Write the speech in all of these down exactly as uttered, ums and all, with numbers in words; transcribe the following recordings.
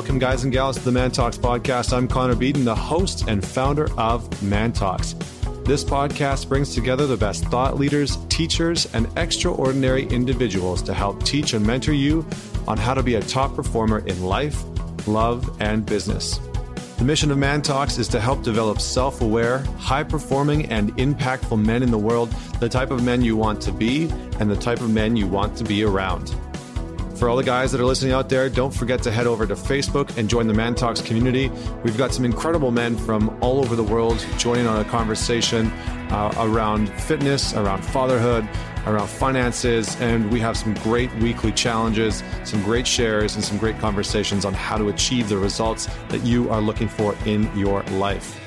Welcome, guys and gals, to the Man Talks podcast. I'm Connor Beaton, the host and founder of Man Talks. This podcast brings together the best thought leaders, teachers, and extraordinary individuals to help teach and mentor you on how to be a top performer in life, love, and business. The mission of Man Talks is to help develop self-aware, high-performing, and impactful men in the world, the type of men you want to be and the type of men you want to be around. For all the guys that are listening out there, don't forget to head over to Facebook and join the Man Talks community. We've got some incredible men from all over the world joining on a conversation uh, around fitness, around fatherhood, around finances, and we have some great weekly challenges, some great shares, and some great conversations on how to achieve the results that you are looking for in your life.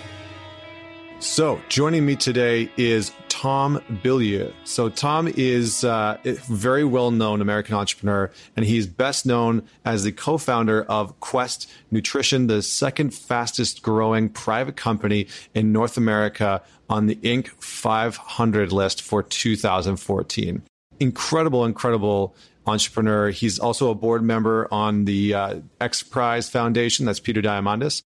So joining me today is Tom Bilyeu. So Tom is uh, a very well-known American entrepreneur, and he's best known as the co-founder of Quest Nutrition, the second fastest growing private company in North America on the Inc five hundred list for two thousand fourteen. Incredible, incredible entrepreneur. He's also a board member on the uh, XPRIZE Foundation. That's Peter Diamandis.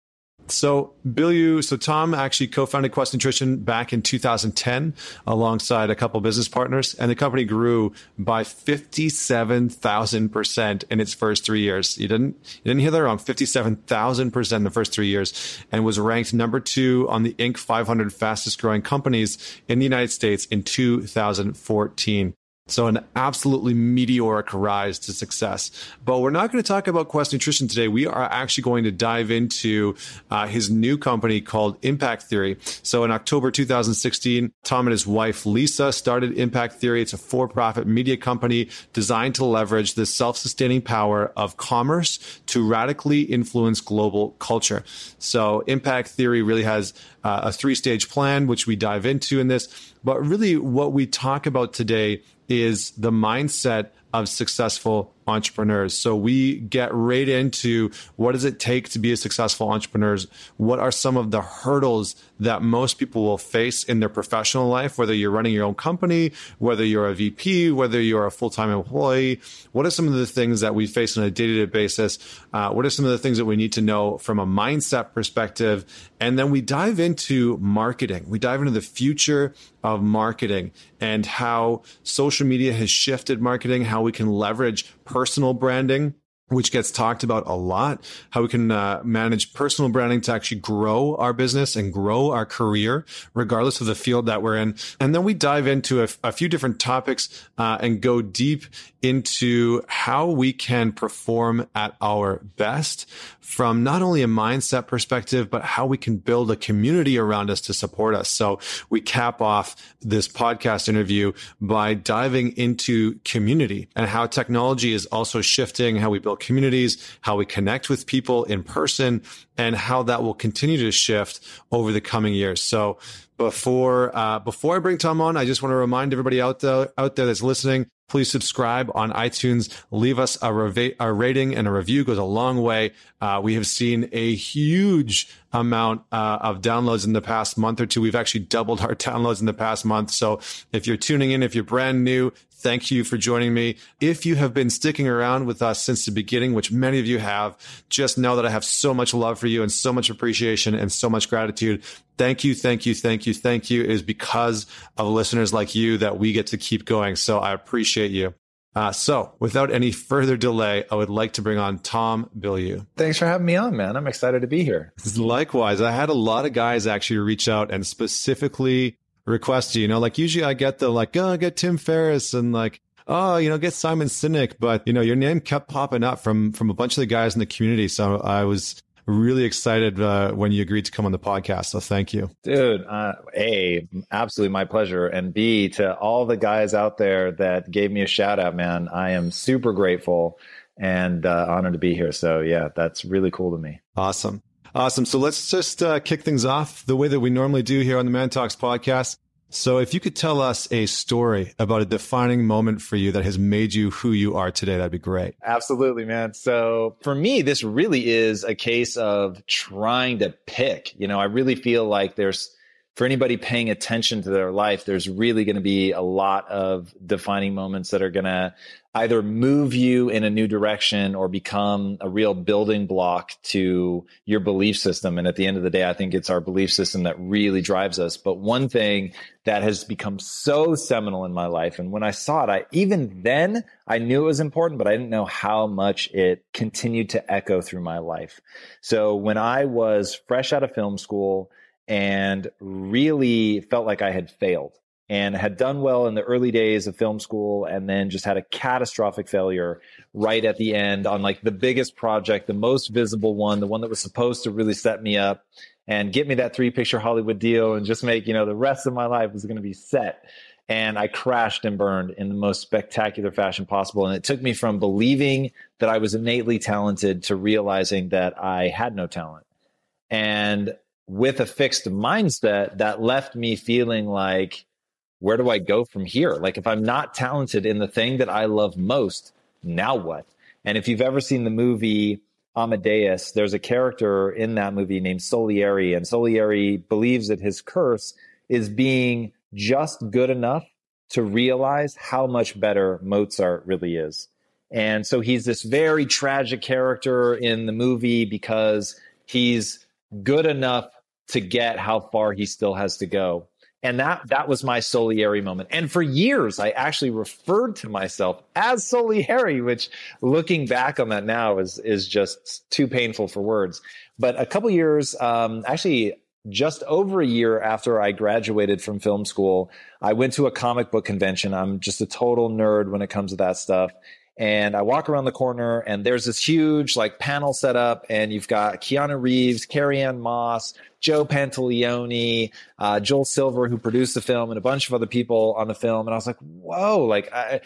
So Bilyeu, so Tom actually co-founded Quest Nutrition back in two thousand ten alongside a couple business partners, and the company grew by fifty-seven thousand percent in its first three years. You didn't, you didn't hear that wrong, fifty-seven thousand percent in the first three years, and was ranked number two on the Inc five hundred fastest growing companies in the United States in two thousand fourteen. So an absolutely meteoric rise to success. But we're not going to talk about Quest Nutrition today. We are actually going to dive into uh, his new company called Impact Theory. So in October two thousand sixteen, Tom and his wife, Lisa, started Impact Theory. It's a for-profit media company designed to leverage the self-sustaining power of commerce to radically influence global culture. So Impact Theory really has uh, a three-stage plan, which we dive into in this. But really what we talk about today is the mindset of successful entrepreneurs. So we get right into what does it take to be a successful entrepreneur? What are some of the hurdles that most people will face in their professional life, whether you're running your own company, whether you're a V P, whether you're a full-time employee? What are some of the things that we face on a day-to-day basis? Uh, what are some of the things that we need to know from a mindset perspective? And then we dive into marketing. We dive into the future of marketing and how social media has shifted marketing, how we can leverage personal branding, which gets talked about a lot, how we can uh, manage personal branding to actually grow our business and grow our career, regardless of the field that we're in. And then we dive into a, a few different topics uh, and go deep into how we can perform at our best from not only a mindset perspective, but how we can build a community around us to support us. So we cap off this podcast interview by diving into community and how technology is also shifting how we build communities, how we connect with people in person, and how that will continue to shift over the coming years. So before uh, before I bring Tom on, I just want to remind everybody out there, out there that's listening, please subscribe on iTunes. Leave us a, reva- a rating and a review. Goes a long way. Uh, we have seen a huge amount uh, of downloads in the past month or two. We've actually doubled our downloads in the past month. So if you're tuning in, if you're brand new, thank you for joining me. If you have been sticking around with us since the beginning, which many of you have, just know that I have so much love for you and so much appreciation and so much gratitude. Thank you, thank you, thank you, thank you. It is because of listeners like you that we get to keep going. So I appreciate you. Uh, so without any further delay, I would like to bring on Tom Bilyeu. Thanks for having me on, man. I'm excited to be here. Likewise, I had a lot of guys actually reach out and specifically request, you know, like usually I get the like, oh, get Tim Ferriss and like, oh, you know, get Simon Sinek. But, you know, your name kept popping up from from a bunch of the guys in the community. So I was really excited uh, when you agreed to come on the podcast. So thank you. Dude, uh, A, absolutely my pleasure. And B, to all the guys out there that gave me a shout out, man, I am super grateful and uh, honored to be here. So yeah, that's really cool to me. Awesome. Awesome. So let's just uh, kick things off the way that we normally do here on the Man Talks podcast. So if you could tell us a story about a defining moment for you that has made you who you are today, that'd be great. Absolutely, man. So for me, this really is a case of trying to pick. You know, I really feel like there's for anybody paying attention to their life, there's really going to be a lot of defining moments that are going to either move you in a new direction or become a real building block to your belief system. And at the end of the day, I think it's our belief system that really drives us. But one thing that has become so seminal in my life, and when I saw it, I even then I knew it was important, but I didn't know how much it continued to echo through my life. So when I was fresh out of film school, and really felt like I had failed and had done well in the early days of film school and then just had a catastrophic failure right at the end on like the biggest project, the most visible one, the one that was supposed to really set me up and get me that three picture Hollywood deal and just make, you know, the rest of my life was going to be set. And I crashed and burned in the most spectacular fashion possible. And it took me from believing that I was innately talented to realizing that I had no talent. And with a fixed mindset, that left me feeling like, where do I go from here? Like, if I'm not talented in the thing that I love most, now what? And if you've ever seen the movie Amadeus, there's a character in that movie named Salieri, and Salieri believes that his curse is being just good enough to realize how much better Mozart really is. And so he's this very tragic character in the movie because he's good enough to get how far he still has to go. And that that was my Solieri moment. And for years, I actually referred to myself as Solieri, which looking back on that now is, is just too painful for words. But a couple years, um, actually just over a year after I graduated from film school, I went to a comic book convention. I'm just a total nerd when it comes to that stuff. And I walk around the corner and there's this huge like panel set up and you've got Keanu Reeves, Carrie Ann Moss, Joe Pantoliano, uh, Joel Silver, who produced the film, and a bunch of other people on the film. And I was like, whoa, like I,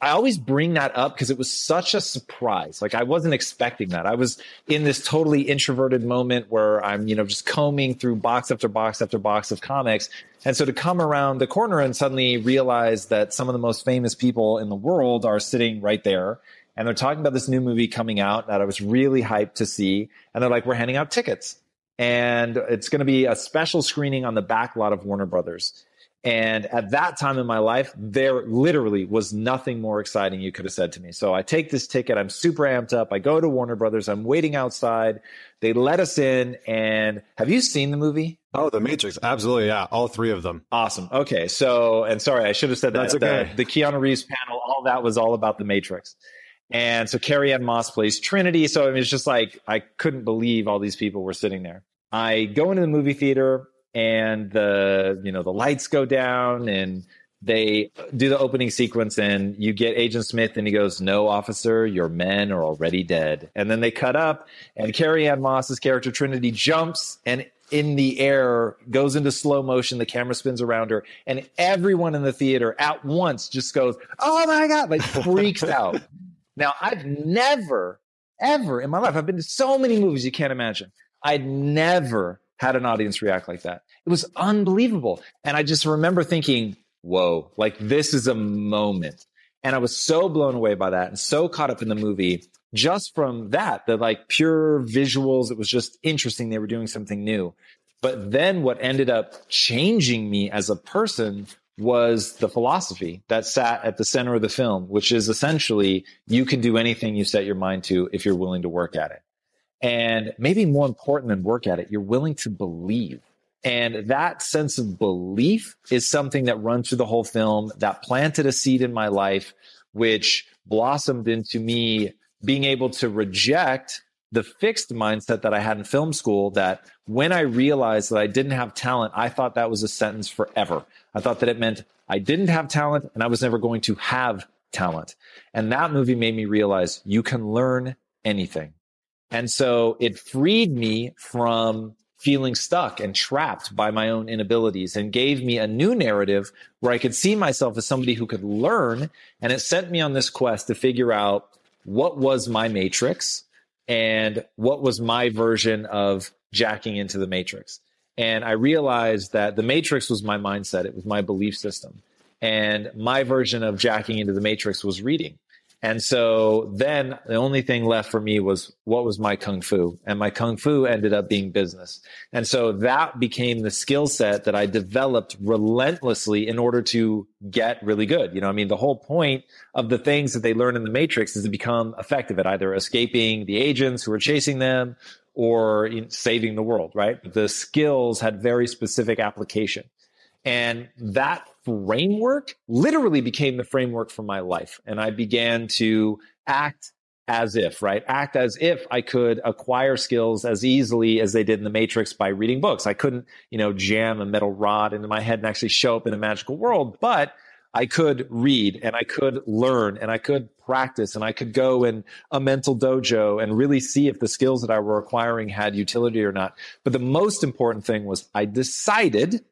I always bring that up because it was such a surprise. Like I wasn't expecting that. I was in this totally introverted moment where I'm, you know, just combing through box after box after box of comics. And so to come around the corner and suddenly realize that some of the most famous people in the world are sitting right there and they're talking about this new movie coming out that I was really hyped to see. And they're like, we're handing out tickets and it's going to be a special screening on the back lot of Warner Brothers. And at that time in my life, there literally was nothing more exciting you could have said to me. So I take this ticket. I'm super amped up. I go to Warner Brothers. I'm waiting outside. They let us in. And have you seen the movie? Oh, The Matrix. Absolutely. Yeah. All three of them. Awesome. Okay. So, and sorry, I should have said that. That's okay. The, the Keanu Reeves panel, all that was all about The Matrix. And so Carrie Ann Moss plays Trinity. So I mean, it's just like, I couldn't believe all these people were sitting there. I go into the movie theater. And the, you know, the lights go down and they do the opening sequence and you get Agent Smith and he goes, "No, officer, your men are already dead." And then they cut up and Carrie Ann Moss's character Trinity jumps and in the air goes into slow motion. The camera spins around her and everyone in the theater at once just goes, "Oh my God," like freaks out. Now, I've never, ever in my life, I've been to so many movies you can't imagine. I'd never had an audience react like that. It was unbelievable. And I just remember thinking, whoa, like this is a moment. And I was so blown away by that and so caught up in the movie just from that, the like pure visuals. It was just interesting. They were doing something new. But then what ended up changing me as a person was the philosophy that sat at the center of the film, which is essentially you can do anything you set your mind to if you're willing to work at it. And maybe more important than work at it, you're willing to believe. And that sense of belief is something that runs through the whole film that planted a seed in my life, which blossomed into me being able to reject the fixed mindset that I had in film school, that when I realized that I didn't have talent, I thought that was a sentence forever. I thought that it meant I didn't have talent and I was never going to have talent. And that movie made me realize you can learn anything. And so it freed me from feeling stuck and trapped by my own inabilities and gave me a new narrative where I could see myself as somebody who could learn. And it sent me on this quest to figure out what was my matrix and what was my version of jacking into the matrix. And I realized that the matrix was my mindset. It was my belief system. And my version of jacking into the matrix was reading. And so then the only thing left for me was, what was my kung fu? And my kung fu ended up being business. And so that became the skill set that I developed relentlessly in order to get really good. You know, I mean, the whole point of the things that they learn in The Matrix is to become effective at either escaping the agents who are chasing them or saving the world, right? The skills had very specific application. And that framework literally became the framework for my life. And I began to act as if, right? Act as if I could acquire skills as easily as they did in The Matrix by reading books. I couldn't, you know, jam a metal rod into my head and actually show up in a magical world, but I could read and I could learn and I could practice and I could go in a mental dojo and really see if the skills that I were acquiring had utility or not. But the most important thing was I decided,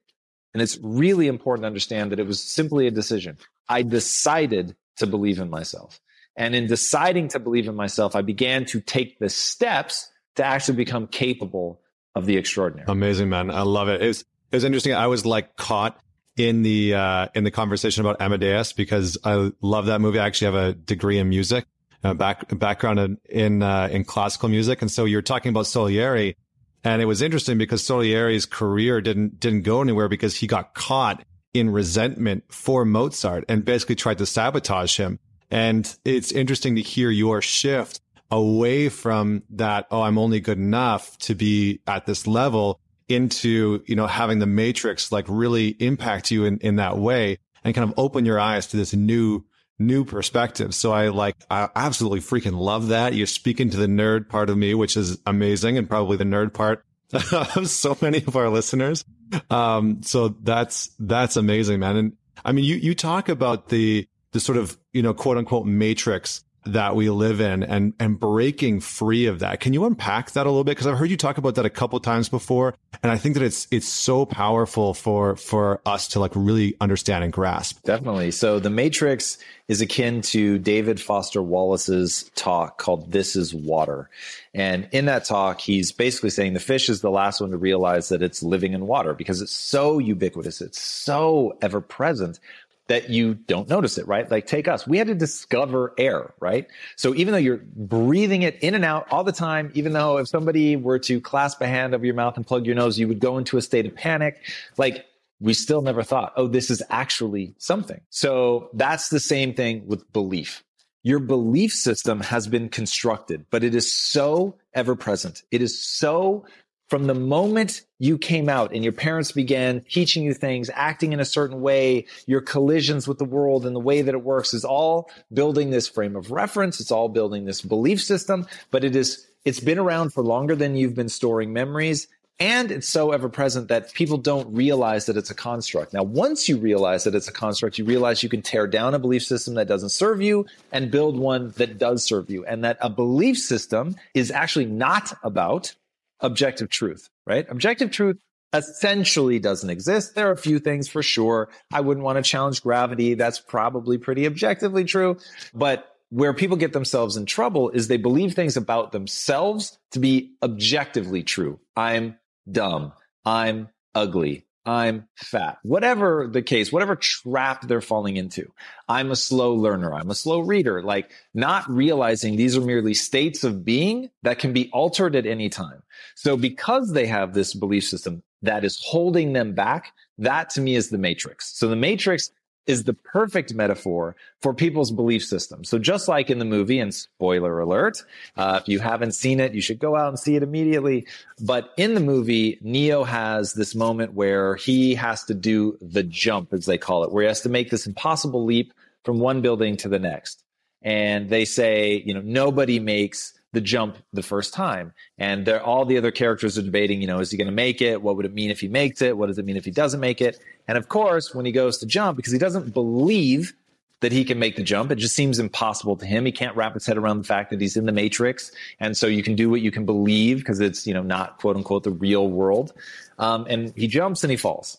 and it's really important to understand that it was simply a decision. I decided to believe in myself. And in deciding to believe in myself, I began to take the steps to actually become capable of the extraordinary. Amazing, man. I love it. It was, it was interesting. I was like caught in the uh, in the conversation about Amadeus because I love that movie. I actually have a degree in music, uh, back, background in in, uh, in classical music. And so you're talking about Salieri. And it was interesting because Salieri's career didn't didn't go anywhere because he got caught in resentment for Mozart and basically tried to sabotage him. And it's interesting to hear your shift away from that, oh, I'm only good enough to be at this level, into, you know, having The Matrix like really impact you in, in that way and kind of open your eyes to this new new perspective. So I like, I absolutely freaking love that. You're speaking to the nerd part of me, which is amazing, and probably the nerd part of so many of our listeners. Um, so that's, that's amazing, man. And I mean, you, you talk about the, the sort of, you know, quote unquote matrix that we live in and, and breaking free of that. Can you unpack that a little bit? Cause I've heard you talk about that a couple of times before. And I think that it's, it's so powerful for, for us to like really understand and grasp. Definitely. So The Matrix is akin to David Foster Wallace's talk called This Is Water. And in that talk, he's basically saying the fish is the last one to realize that it's living in water because it's so ubiquitous. It's so ever present that you don't notice it, right? Like take us, we had to discover air, right? So even though you're breathing it in and out all the time, even though if somebody were to clasp a hand over your mouth and plug your nose, you would go into a state of panic. Like we still never thought, oh, this is actually something. So that's the same thing with belief. Your belief system has been constructed, but it is so ever present. It is so from the moment you came out and your parents began teaching you things, acting in a certain way, your collisions with the world and the way that it works is all building this frame of reference. It's all building this belief system, but it is, it's been around for longer than you've been storing memories. And it's so ever present that people don't realize that it's a construct. Now, once you realize that it's a construct, you realize you can tear down a belief system that doesn't serve you and build one that does serve you. And that a belief system is actually not about objective truth, right? Objective truth essentially doesn't exist. There are a few things for sure. I wouldn't want to challenge gravity. That's probably pretty objectively true. But where people get themselves in trouble is they believe things about themselves to be objectively true. I'm dumb. I'm ugly. I'm fat. Whatever the case, whatever trap they're falling into. I'm a slow learner. I'm a slow reader. Like not realizing these are merely states of being that can be altered at any time. So because they have this belief system that is holding them back, that to me is the matrix. So the matrix is the perfect metaphor for people's belief system. So just like in the movie, and spoiler alert, uh, if you haven't seen it, you should go out and see it immediately. But in the movie, Neo has this moment where he has to do the jump, as they call it, where he has to make this impossible leap from one building to the next. And they say, you know, nobody makes the jump the first time. And they're, all the other characters are debating, you know, is he going to make it? What would it mean if he makes it? What does it mean if he doesn't make it? And of course, when he goes to jump, because he doesn't believe that he can make the jump, it just seems impossible to him. He can't wrap his head around the fact that he's in the matrix. And so you can do what you can believe because it's, you know, not quote unquote the real world. Um, and he jumps and he falls.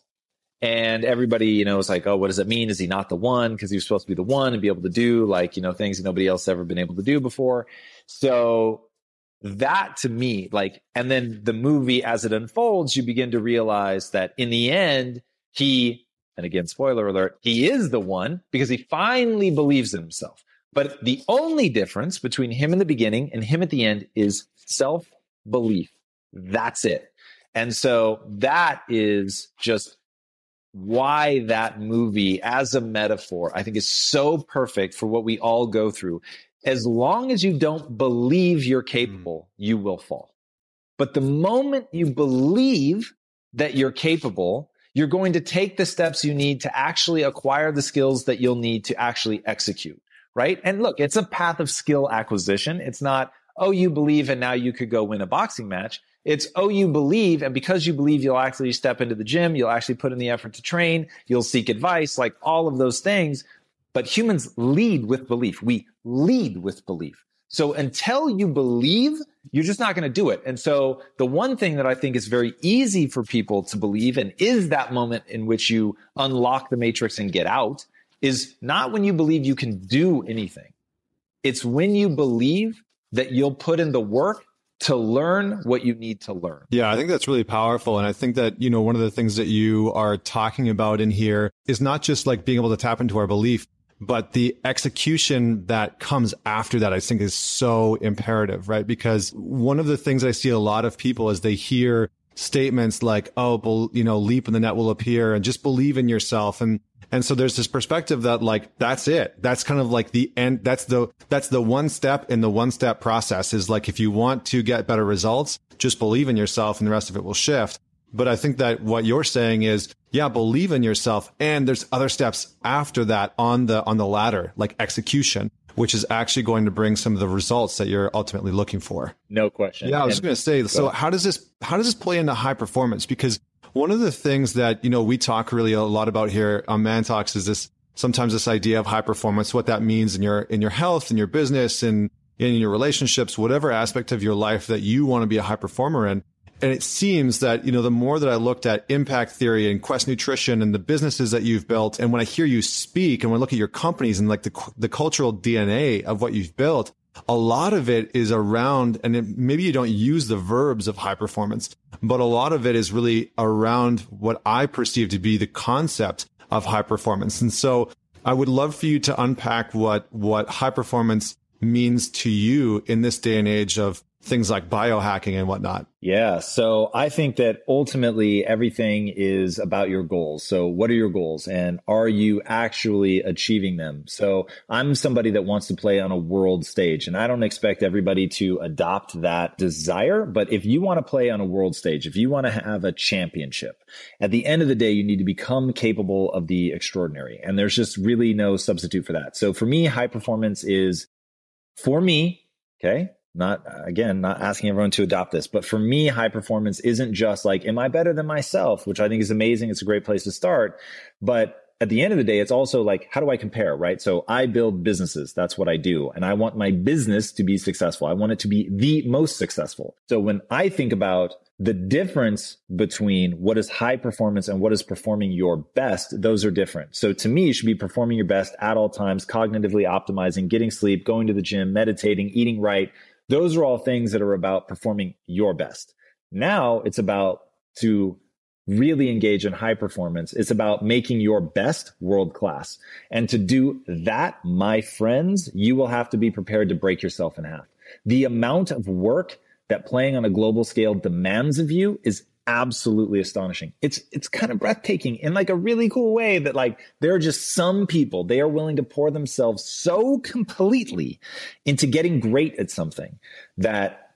And everybody, you know, is like, oh, what does that mean? Is he not the one? Because he was supposed to be the one and be able to do like, you know, things that nobody else ever been able to do before. So that to me, like, and then the movie as it unfolds, you begin to realize that in the end, he, and again, spoiler alert, he is the one because he finally believes in himself. But the only difference between him in the beginning and him at the end is self-belief. That's it. And so that is just why that movie as a metaphor, I think, is so perfect for what we all go through. As long as you don't believe you're capable, you will fall. But the moment you believe that you're capable, you're going to take the steps you need to actually acquire the skills that you'll need to actually execute, right? And look, it's a path of skill acquisition. It's not, oh, you believe and now you could go win a boxing match. It's, oh, you believe, and because you believe, you'll actually step into the gym, you'll actually put in the effort to train, you'll seek advice, like all of those things. But humans lead with belief. We lead with belief. So until you believe, you're just not going to do it. And so the one thing that I think is very easy for people to believe, and is that moment in which you unlock the matrix and get out, is not when you believe you can do anything. It's when you believe that you'll put in the work to learn what you need to learn. Yeah, I think that's really powerful. And I think that, you know, one of the things that you are talking about in here is not just like being able to tap into our belief, but the execution that comes after that, I think, is so imperative, right? Because one of the things I see a lot of people is they hear statements like, oh, you know, leap and the net will appear, and just believe in yourself. And And so there's this perspective that like, that's it. That's kind of like the end. That's the, that's the one step in the one step process is like, if you want to get better results, just believe in yourself and the rest of it will shift. But I think that what you're saying is, yeah, believe in yourself. And there's other steps after that on the, on the ladder, like execution, which is actually going to bring some of the results that you're ultimately looking for. No question. Yeah. I was and, just going to say, so how does this, how does this play into high performance? Because one of the things that, you know, we talk really a lot about here on Man Talks is this, sometimes this idea of high performance, what that means in your, in your health, in your business, in, in your relationships, whatever aspect of your life that you want to be a high performer in. And it seems that, you know, the more that I looked at Impact Theory and Quest Nutrition and the businesses that you've built, and when I hear you speak and when I look at your companies and like the, the cultural D N A of what you've built, a lot of it is around, and it, maybe you don't use the verbs of high performance, but a lot of it is really around what I perceive to be the concept of high performance. And so I would love for you to unpack what, what high performance means to you in this day and age of things like biohacking and whatnot. Yeah. So I think that ultimately everything is about your goals. So what are your goals and are you actually achieving them? So I'm somebody that wants to play on a world stage, and I don't expect everybody to adopt that desire. But if you want to play on a world stage, if you want to have a championship, at the end of the day, you need to become capable of the extraordinary. And there's just really no substitute for that. So for me, high performance is, for me, okay, not, again, not asking everyone to adopt this, but for me, high performance isn't just like, am I better than myself? Which I think is amazing. It's a great place to start. But at the end of the day, it's also like, how do I compare, right? So I build businesses. That's what I do. And I want my business to be successful. I want it to be the most successful. So when I think about the difference between what is high performance and what is performing your best, those are different. So to me, you should be performing your best at all times, cognitively optimizing, getting sleep, going to the gym, meditating, eating right. Those are all things that are about performing your best. Now it's about to really engage in high performance. It's about making your best world class. And to do that, my friends, you will have to be prepared to break yourself in half. The amount of work that playing on a global scale demands of you is absolutely astonishing. It's it's kind of breathtaking in like a really cool way that like there are just some people, they are willing to pour themselves so completely into getting great at something that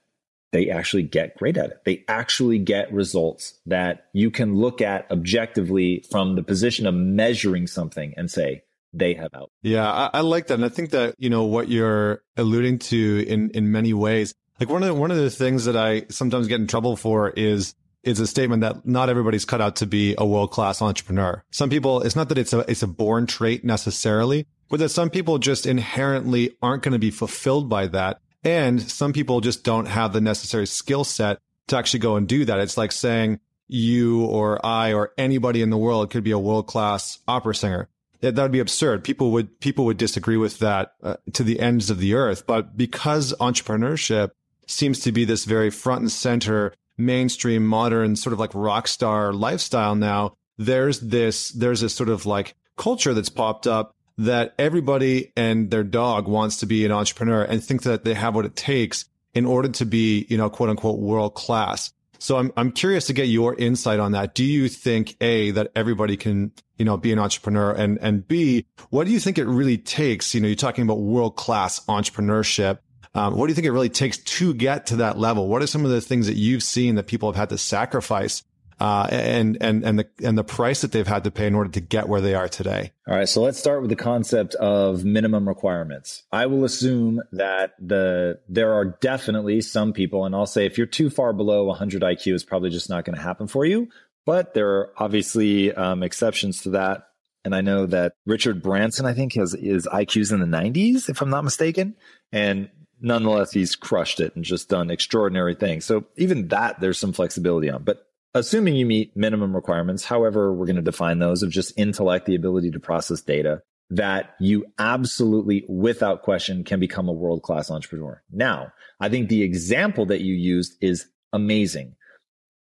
they actually get great at it. They actually get results that you can look at objectively from the position of measuring something and say, they have out. Yeah, I, I like that. And I think that, you know, what you're alluding to in, in many ways, like one of the, one of the things that I sometimes get in trouble for is It's a statement that not everybody's cut out to be a world-class entrepreneur. Some people, it's not that it's a, it's a born trait necessarily, but that some people just inherently aren't going to be fulfilled by that. And some people just don't have the necessary skill set to actually go and do that. It's like saying you or I or anybody in the world could be a world-class opera singer. That would be absurd. People would, people would disagree with that uh, to the ends of the earth. But because entrepreneurship seems to be this very front and center mainstream, modern, sort of like rock star lifestyle now, there's this, there's this sort of like culture that's popped up that everybody and their dog wants to be an entrepreneur and think that they have what it takes in order to be, you know, quote unquote, world class. So I'm, I'm curious to get your insight on that. Do you think, A, that everybody can, you know, be an entrepreneur, and, and B, what do you think it really takes? You know, you're talking about world class entrepreneurship. Um, what do you think it really takes to get to that level? What are some of the things that you've seen that people have had to sacrifice, uh, and, and, and the, and the price that they've had to pay in order to get where they are today? All right. So let's start with the concept of minimum requirements. I will assume that the, there are definitely some people, and I'll say if you're too far below one hundred I Q, it's probably just not going to happen for you, but there are obviously, um, exceptions to that. And I know that Richard Branson, I think has, is I Q's in the nineties, if I'm not mistaken. And nonetheless, he's crushed it and just done extraordinary things. So even that, there's some flexibility on. But assuming you meet minimum requirements, however we're going to define those, of just intellect, the ability to process data, that you absolutely, without question, can become a world-class entrepreneur. Now, I think the example that you used is amazing.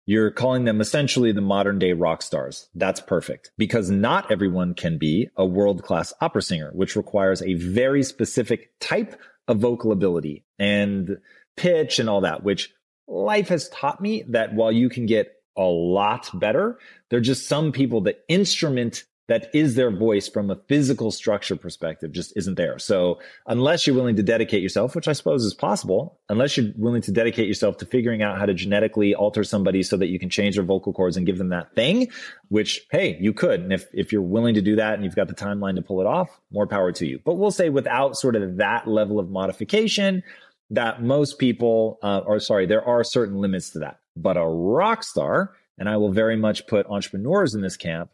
You're calling them essentially the modern-day rock stars. That's perfect, because not everyone can be a world-class opera singer, which requires a very specific type of vocal ability and pitch and all that, which life has taught me that while you can get a lot better, there are just some people, the instrument that is their voice from a physical structure perspective just isn't there. So unless you're willing to dedicate yourself, which I suppose is possible, unless you're willing to dedicate yourself to figuring out how to genetically alter somebody so that you can change their vocal cords and give them that thing, which, hey, you could. And if, if you're willing to do that and you've got the timeline to pull it off, more power to you. But we'll say without sort of that level of modification, that most people uh, are, sorry, there are certain limits to that. But a rock star, and I will very much put entrepreneurs in this camp,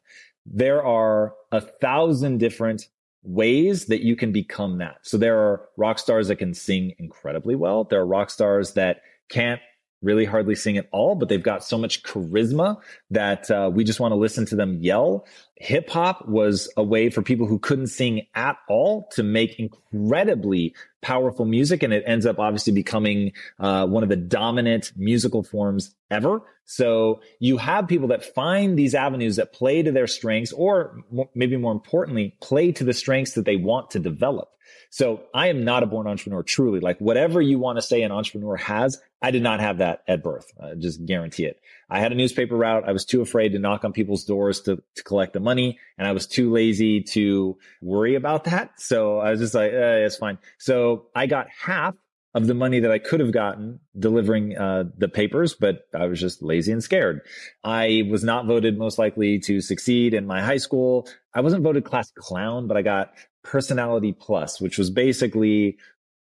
there are a thousand different ways that you can become that. So there are rock stars that can sing incredibly well. There are rock stars that can't really hardly sing at all, but they've got so much charisma that uh, we just want to listen to them yell. Hip hop was a way for people who couldn't sing at all to make incredibly powerful music. And it ends up obviously becoming uh, one of the dominant musical forms ever. So you have people that find these avenues that play to their strengths, or maybe more importantly, play to the strengths that they want to develop. So I am not a born entrepreneur, truly. Like whatever you want to say an entrepreneur has, I did not have that at birth. I just guarantee it. I had a newspaper route. I was too afraid to knock on people's doors to, to collect the money. And I was too lazy to worry about that. So I was just like, eh, it's fine. So I got half of the money that I could have gotten delivering uh, the papers, but I was just lazy and scared. I was not voted most likely to succeed in my high school. I wasn't voted class clown, but I got personality plus, which was basically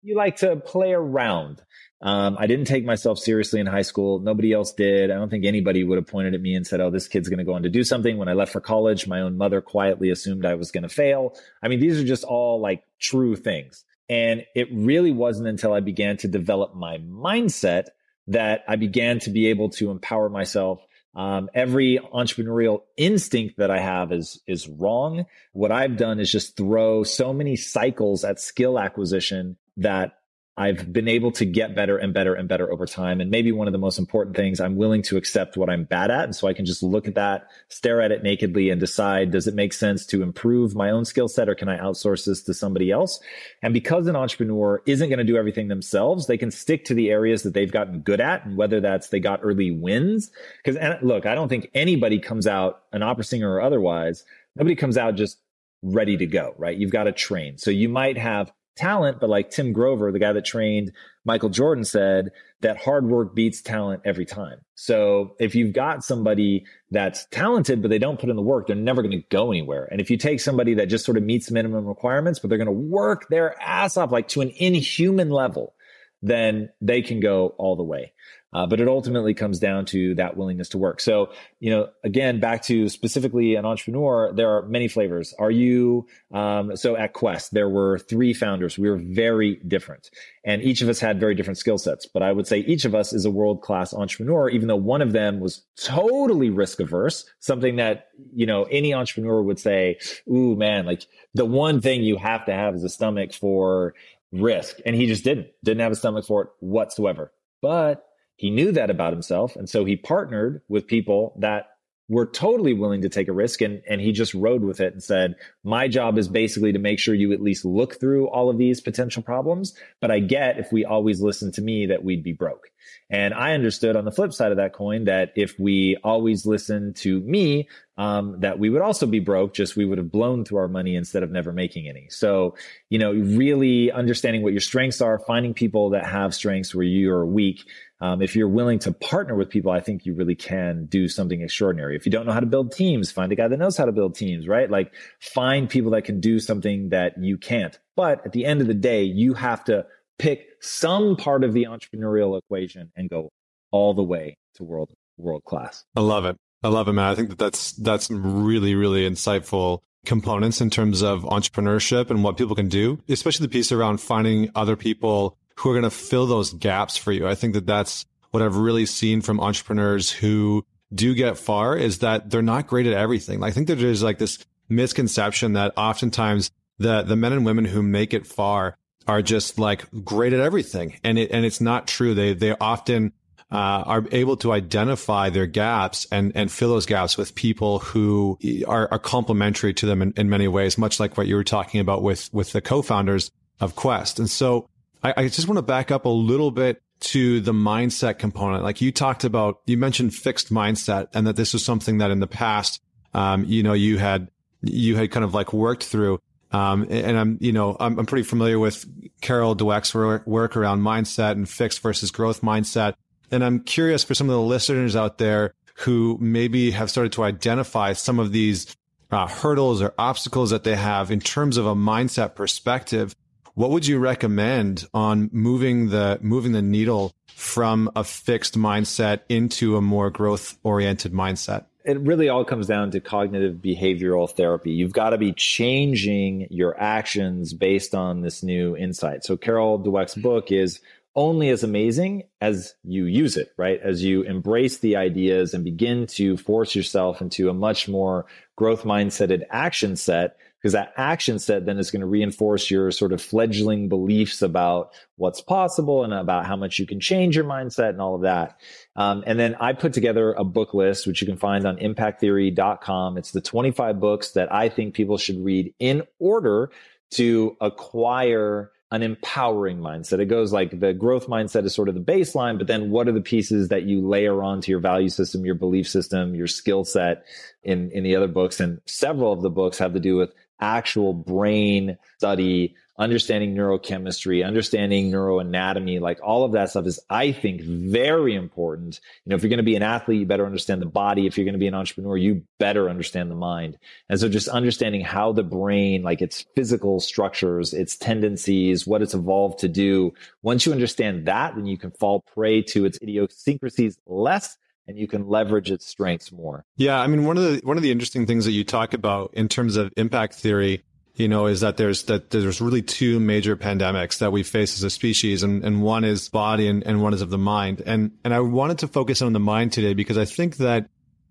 you like to play around. Um, I didn't take myself seriously in high school. Nobody else did. I don't think anybody would have pointed at me and said, oh, this kid's going to go on to do something. When I left for college, my own mother quietly assumed I was going to fail. I mean, these are just all like true things. And it really wasn't until I began to develop my mindset that I began to be able to empower myself. Um, every entrepreneurial instinct that I have is, is wrong. What I've done is just throw so many cycles at skill acquisition that I've been able to get better and better and better over time. And maybe one of the most important things, I'm willing to accept what I'm bad at. And so I can just look at that, stare at it nakedly and decide, does it make sense to improve my own skill set, or can I outsource this to somebody else? And because an entrepreneur isn't going to do everything themselves, they can stick to the areas that they've gotten good at. And whether that's they got early wins, because look, I don't think anybody comes out, an opera singer or otherwise, nobody comes out just ready to go, right? You've got to train. So you might have talent, but like Tim Grover, the guy that trained Michael Jordan, said that hard work beats talent every time. So if you've got somebody that's talented, but they don't put in the work, they're never going to go anywhere. And if you take somebody that just sort of meets minimum requirements, but they're going to work their ass off, like to an inhuman level, then they can go all the way. Uh, but it ultimately comes down to that willingness to work. So, you know, again, back to specifically an entrepreneur, there are many flavors. Are you, um, so at Quest, there were three founders. We were very different and each of us had very different skill sets, but I would say each of us is a world-class entrepreneur, even though one of them was totally risk averse, something that, you know, any entrepreneur would say, ooh, man, like the one thing you have to have is a stomach for risk. And he just didn't, didn't have a stomach for it whatsoever. But he knew that about himself. And so he partnered with people that were totally willing to take a risk. And, and he just rode with it and said, my job is basically to make sure you at least look through all of these potential problems. But I get if we always listen to me that we'd be broke. And I understood on the flip side of that coin that if we always listen to me, um, that we would also be broke, just we would have blown through our money instead of never making any. So, you know, really understanding what your strengths are, finding people that have strengths where you are weak. Um, if you're willing to partner with people, I think you really can do something extraordinary. If you don't know how to build teams, find a guy that knows how to build teams, right? Like find people that can do something that you can't. But at the end of the day, you have to pick some part of the entrepreneurial equation and go all the way to world, world class. I love it. I love it, man. I think that that's, that's some really, really insightful components in terms of entrepreneurship and what people can do, especially the piece around finding other people who are going to fill those gaps for you. I think that that's what I've really seen from entrepreneurs who do get far is that they're not great at everything. I think that there's like this misconception that oftentimes the the men and women who make it far are just like great at everything. And it, and it's not true. They, they often uh, are able to identify their gaps and, and fill those gaps with people who are, are complementary to them in, in many ways, much like what you were talking about with, with the co-founders of Quest. And so, I just want to back up a little bit to the mindset component. Like you talked about, you mentioned fixed mindset and that this was something that in the past, um, you know, you had, you had kind of like worked through. Um, and I'm, you know, I'm, I'm pretty familiar with Carol Dweck's work around mindset and fixed versus growth mindset. And I'm curious for some of the listeners out there who maybe have started to identify some of these uh, hurdles or obstacles that they have in terms of a mindset perspective. What would you recommend on moving the moving the needle from a fixed mindset into a more growth-oriented mindset? It really all comes down to cognitive behavioral therapy. You've got to be changing your actions based on this new insight. So Carol Dweck's book is only as amazing as you use it, right? As you embrace the ideas and begin to force yourself into a much more growth-mindseted action set, because that action set then is going to reinforce your sort of fledgling beliefs about what's possible and about how much you can change your mindset and all of that. Um, and then I put together a book list, which you can find on impact theory dot com. It's the twenty-five books that I think people should read in order to acquire an empowering mindset. It goes like the growth mindset is sort of the baseline, but then what are the pieces that you layer onto your value system, your belief system, your skill set in, in the other books? And several of the books have to do with actual brain study, understanding neurochemistry, understanding neuroanatomy, like all of that stuff is, I think, very important. You know, if you're going to be an athlete, you better understand the body. If you're going to be an entrepreneur, you better understand the mind. And so just understanding how the brain, like its physical structures, its tendencies, what it's evolved to do. Once you understand that, then you can fall prey to its idiosyncrasies less, and you can leverage its strengths more. Yeah. I mean, one of the, one of the interesting things that you talk about in terms of impact theory, you know, is that there's, that there's really two major pandemics that we face as a species. And, and one is body and, and one is of the mind. And, and I wanted to focus on the mind today because I think that,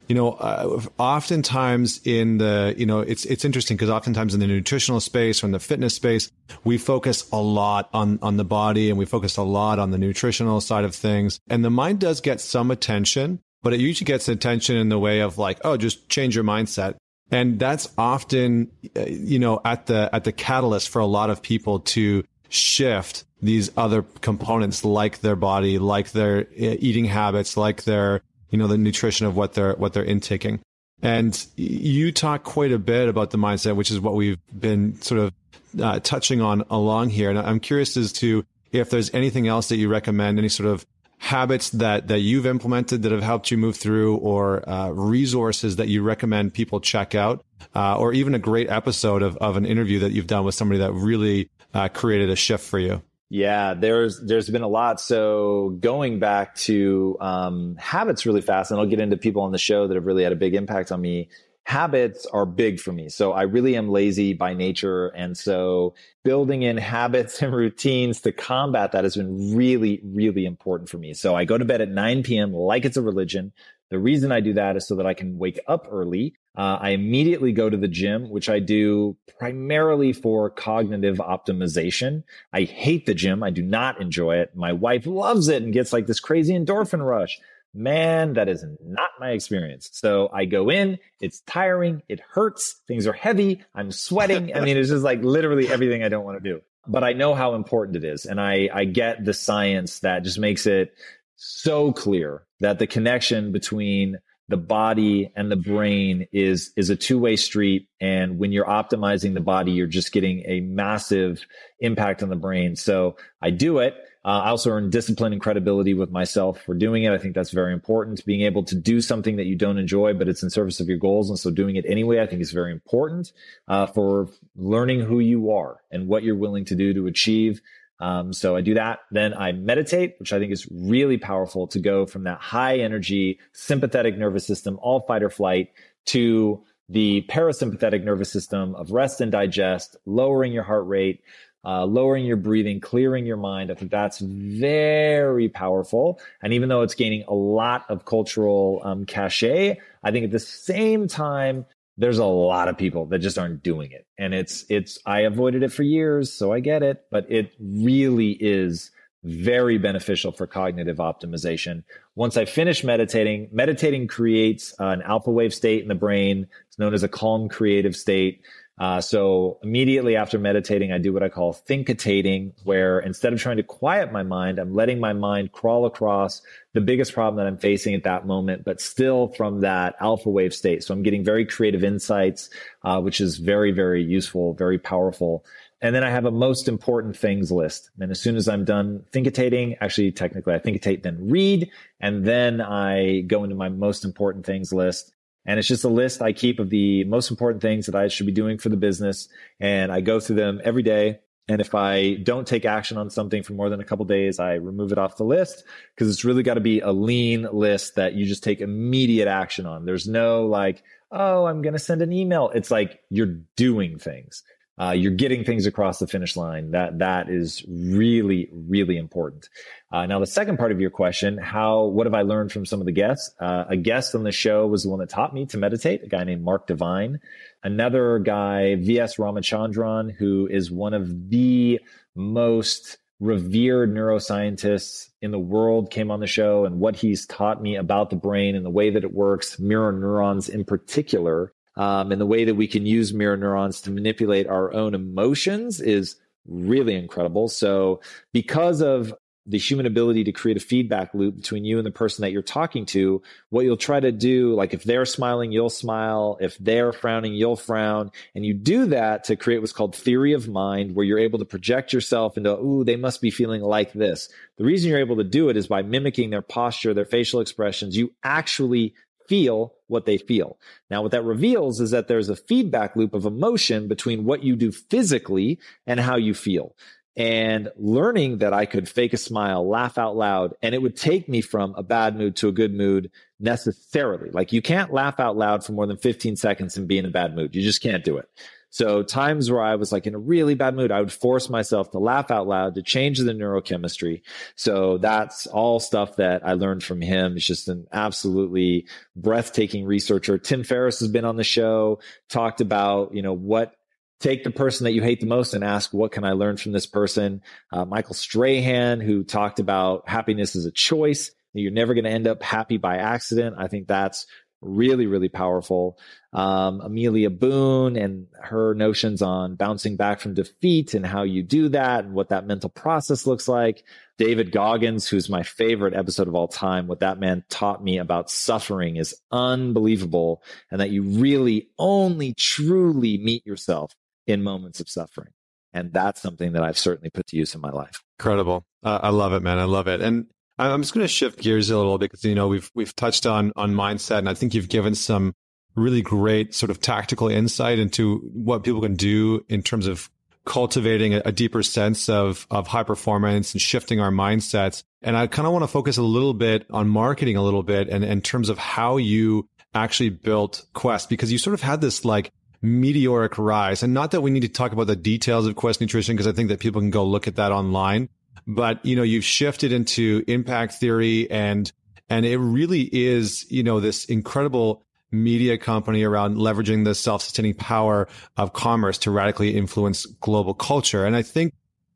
you know, uh, oftentimes in the, you know, it's, it's interesting because oftentimes in the nutritional space or in the fitness space, we focus a lot on, on the body and we focus a lot on the nutritional side of things. And the mind does get some attention. But it usually gets attention in the way of like, oh, just change your mindset. And that's often, you know, at the at the catalyst for a lot of people to shift these other components like their body, like their eating habits, like their, you know, the nutrition of what they're what they're intaking. And you talk quite a bit about the mindset, which is what we've been sort of uh, touching on along here. And I'm curious as to if there's anything else that you recommend, any sort of habits that, that you've implemented that have helped you move through, or uh, resources that you recommend people check out, uh, or even a great episode of, of an interview that you've done with somebody that really uh, created a shift for you. Yeah, there's there's been a lot. So going back to um, habits really fast, and I'll get into people on the show that have really had a big impact on me. Habits are big for me. So I really am lazy by nature. And so building in habits and routines to combat that has been really, really important for me. So I go to bed at nine p.m. like it's a religion. The reason I do that is so that I can wake up early. Uh, I immediately go to the gym, which I do primarily for cognitive optimization. I hate the gym. I do not enjoy it. My wife loves it and gets like this crazy endorphin rush. man, that is not my experience. So I go in, it's tiring, it hurts, things are heavy, I'm sweating. I mean, it's just like literally everything I don't want to do. But I know how important it is. And I, I get the science that just makes it so clear that the connection between the body and the brain is, is a two-way street. And when you're optimizing the body, you're just getting a massive impact on the brain. So I do it. Uh, I also earn discipline and credibility with myself for doing it. I think that's very important. Being able to do something that you don't enjoy, but it's in service of your goals. And so doing it anyway, I think is very important uh, for learning who you are and what you're willing to do to achieve. Um, so I do that. Then I meditate, which I think is really powerful to go from that high energy, sympathetic nervous system, all fight or flight, to the parasympathetic nervous system of rest and digest, lowering your heart rate, uh, lowering your breathing, clearing your mind. I think that's very powerful. And even though it's gaining a lot of cultural um, cachet, I think at the same time, there's a lot of people that just aren't doing it. And it's, it's, I avoided it for years, so I get it, but it really is very beneficial for cognitive optimization. Once I finish meditating, meditating creates an alpha wave state in the brain. It's known as a calm creative state. Uh, so immediately after meditating, I do what I call thinkitating, where instead of trying to quiet my mind, I'm letting my mind crawl across the biggest problem that I'm facing at that moment, but still from that alpha wave state. So I'm getting very creative insights, uh, which is very, very useful, very powerful. And then I have a most important things list. And as soon as I'm done thinkitating, actually, technically I thinkitate, then read, and then I go into my most important things list. And it's just a list I keep of the most important things that I should be doing for the business. And I go through them every day. And if I don't take action on something for more than a couple of days, I remove it off the list, because it's really got to be a lean list that you just take immediate action on. There's no like, oh, I'm going to send an email. It's like you're doing things. Uh, you're getting things across the finish line. That, that is really, really important. Uh, now, the second part of your question, how, what have I learned from some of the guests? Uh, a guest on the show was the one that taught me to meditate, a guy named Mark Divine. Another guy, V S Ramachandran, who is one of the most revered neuroscientists in the world, came on the show, and what he's taught me about the brain and the way that it works, mirror neurons in particular. Um, and the way that we can use mirror neurons to manipulate our own emotions is really incredible. So because of the human ability to create a feedback loop between you and the person that you're talking to, what you'll try to do, like if they're smiling, you'll smile. If they're frowning, you'll frown. And you do that to create what's called theory of mind, where you're able to project yourself into, ooh, they must be feeling like this. The reason you're able to do it is by mimicking their posture, their facial expressions. You actually feel what they feel. Now, what that reveals is that there's a feedback loop of emotion between what you do physically and how you feel. And learning that I could fake a smile, laugh out loud, and it would take me from a bad mood to a good mood necessarily. Like you can't laugh out loud for more than fifteen seconds and be in a bad mood. You just can't do it. So times where I was like in a really bad mood, I would force myself to laugh out loud to change the neurochemistry. So that's all stuff that I learned from him. He's just an absolutely breathtaking researcher. Tim Ferriss has been on the show, talked about, you know, what, take the person that you hate the most and ask, what can I learn from this person? Uh, Michael Strahan, who talked about happiness is a choice. You're never going to end up happy by accident. I think that's really, really powerful. Um, Amelia Boone and her notions on bouncing back from defeat and how you do that and what that mental process looks like. David Goggins, who's my favorite episode of all time, what that man taught me about suffering is unbelievable, and that you really only truly meet yourself in moments of suffering. And that's something that I've certainly put to use in my life. Incredible. Uh, I love it, man. I love it. And I'm just going to shift gears a little bit, because, you know, we've we've touched on on mindset, and I think you've given some really great sort of tactical insight into what people can do in terms of cultivating a, a deeper sense of of high performance and shifting our mindsets. And I kind of want to focus a little bit on marketing a little bit, and in terms of how you actually built Quest, because you sort of had this like meteoric rise. And not that we need to talk about the details of Quest Nutrition, because I think that people can go look at that online. But, you know, you've shifted into impact theory, and and it really is, you know, this incredible media company around leveraging the self-sustaining power of commerce to radically influence global culture. And I think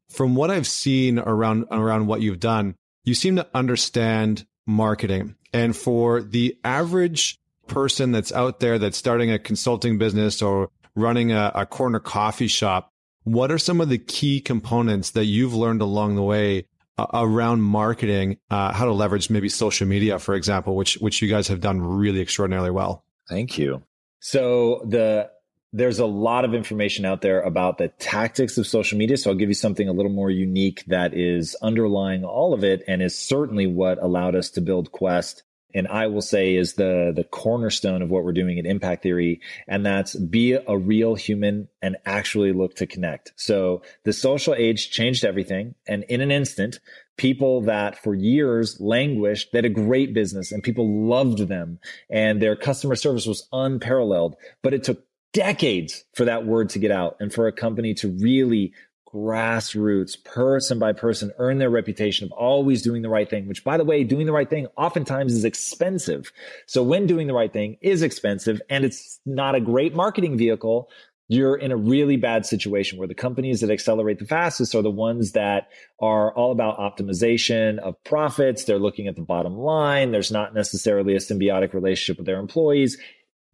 from what I've seen around around what you've done, you seem to understand marketing. And for the average person that's out there that's starting a consulting business or running a, a corner coffee shop, what are some of the key components that you've learned along the way uh, around marketing, uh, how to leverage maybe social media, for example, which which you guys have done really extraordinarily well? Thank you. So the there's a lot of information out there about the tactics of social media. So I'll give you something a little more unique that is underlying all of it and is certainly what allowed us to build Quest. And I will say is the, the cornerstone of what we're doing at Impact Theory. And that's be a real human and actually look to connect. So the social age changed everything. And in an instant, people that for years languished, they had a great business and people loved them and their customer service was unparalleled, but it took decades for that word to get out and for a company to really grassroots, person by person, earn their reputation of always doing the right thing, which, by the way, doing the right thing oftentimes is expensive. So when doing the right thing is expensive and it's not a great marketing vehicle, you're in a really bad situation where the companies that accelerate the fastest are the ones that are all about optimization of profits. They're looking at the bottom line. There's not necessarily a symbiotic relationship with their employees.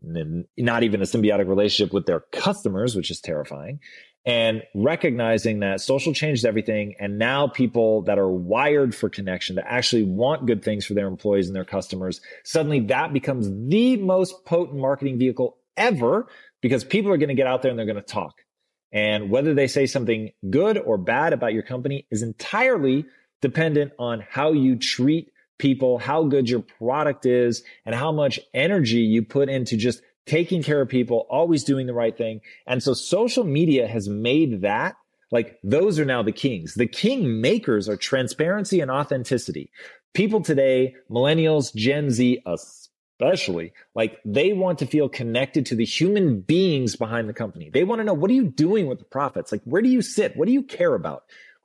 Not even a symbiotic relationship with their customers, which is terrifying. And recognizing that social changed everything. And now people that are wired for connection, that actually want good things for their employees and their customers, suddenly that becomes the most potent marketing vehicle ever because people are going to get out there and they're going to talk. And whether they say something good or bad about your company is entirely dependent on how you treat people, how good your product is, and how much energy you put into just taking care of people, always doing the right thing. And so social media has made that, like, those are now the kings. The king makers are transparency and authenticity. People today, millennials, Gen Z especially, like, they want to feel connected to the human beings behind the company. They want to know, what are you doing with the profits? Like, where do you sit? What do you care about?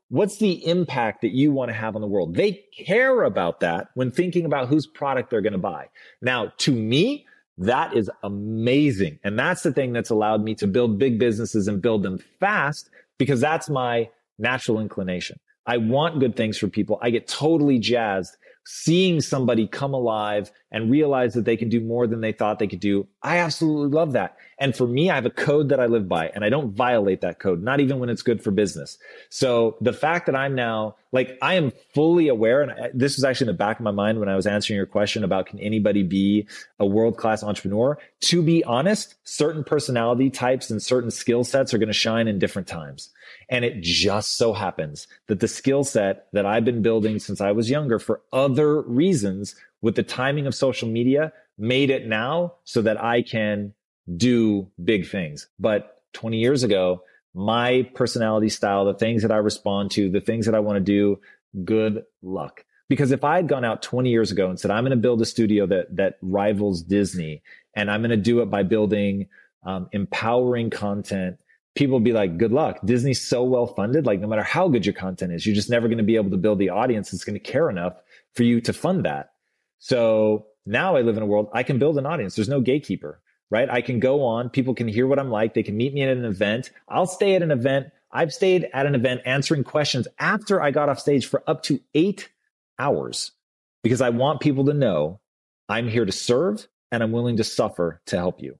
What's the impact that you want to have on the world? They care about that when thinking about whose product they're going to buy. Now, to me, that is amazing. And that's the thing that's allowed me to build big businesses and build them fast, because that's my natural inclination. I want good things for people. I get totally jazzed seeing somebody come alive and realize that they can do more than they thought they could do. I absolutely love that. And for me, I have a code that I live by, and I don't violate that code, not even when it's good for business. So the fact that I'm now, like, I am fully aware, and I, this was actually in the back of my mind when I was answering your question about can anybody be a world-class entrepreneur? To be honest, certain personality types and certain skill sets are going to shine in different times. And it just so happens that the skill set that I've been building since I was younger for other reasons, with the timing of social media, made it now so that I can do big things. But twenty years ago, my personality style, the things that I respond to, the things that I want to do, good luck. Because if I had gone out twenty years ago and said, I'm going to build a studio that that rivals Disney, and I'm going to do it by building um, empowering content, people would be like, good luck. Disney's so well funded. Like, no matter how good your content is, you're just never going to be able to build the audience that's going to care enough for you to fund that. So now I live in a world, I can build an audience. There's no gatekeeper, right? I can go on. People can hear what I'm like. They can meet me at an event. I'll stay at an event. I've stayed at an event answering questions after I got off stage for up to eight hours because I want people to know I'm here to serve and I'm willing to suffer to help you.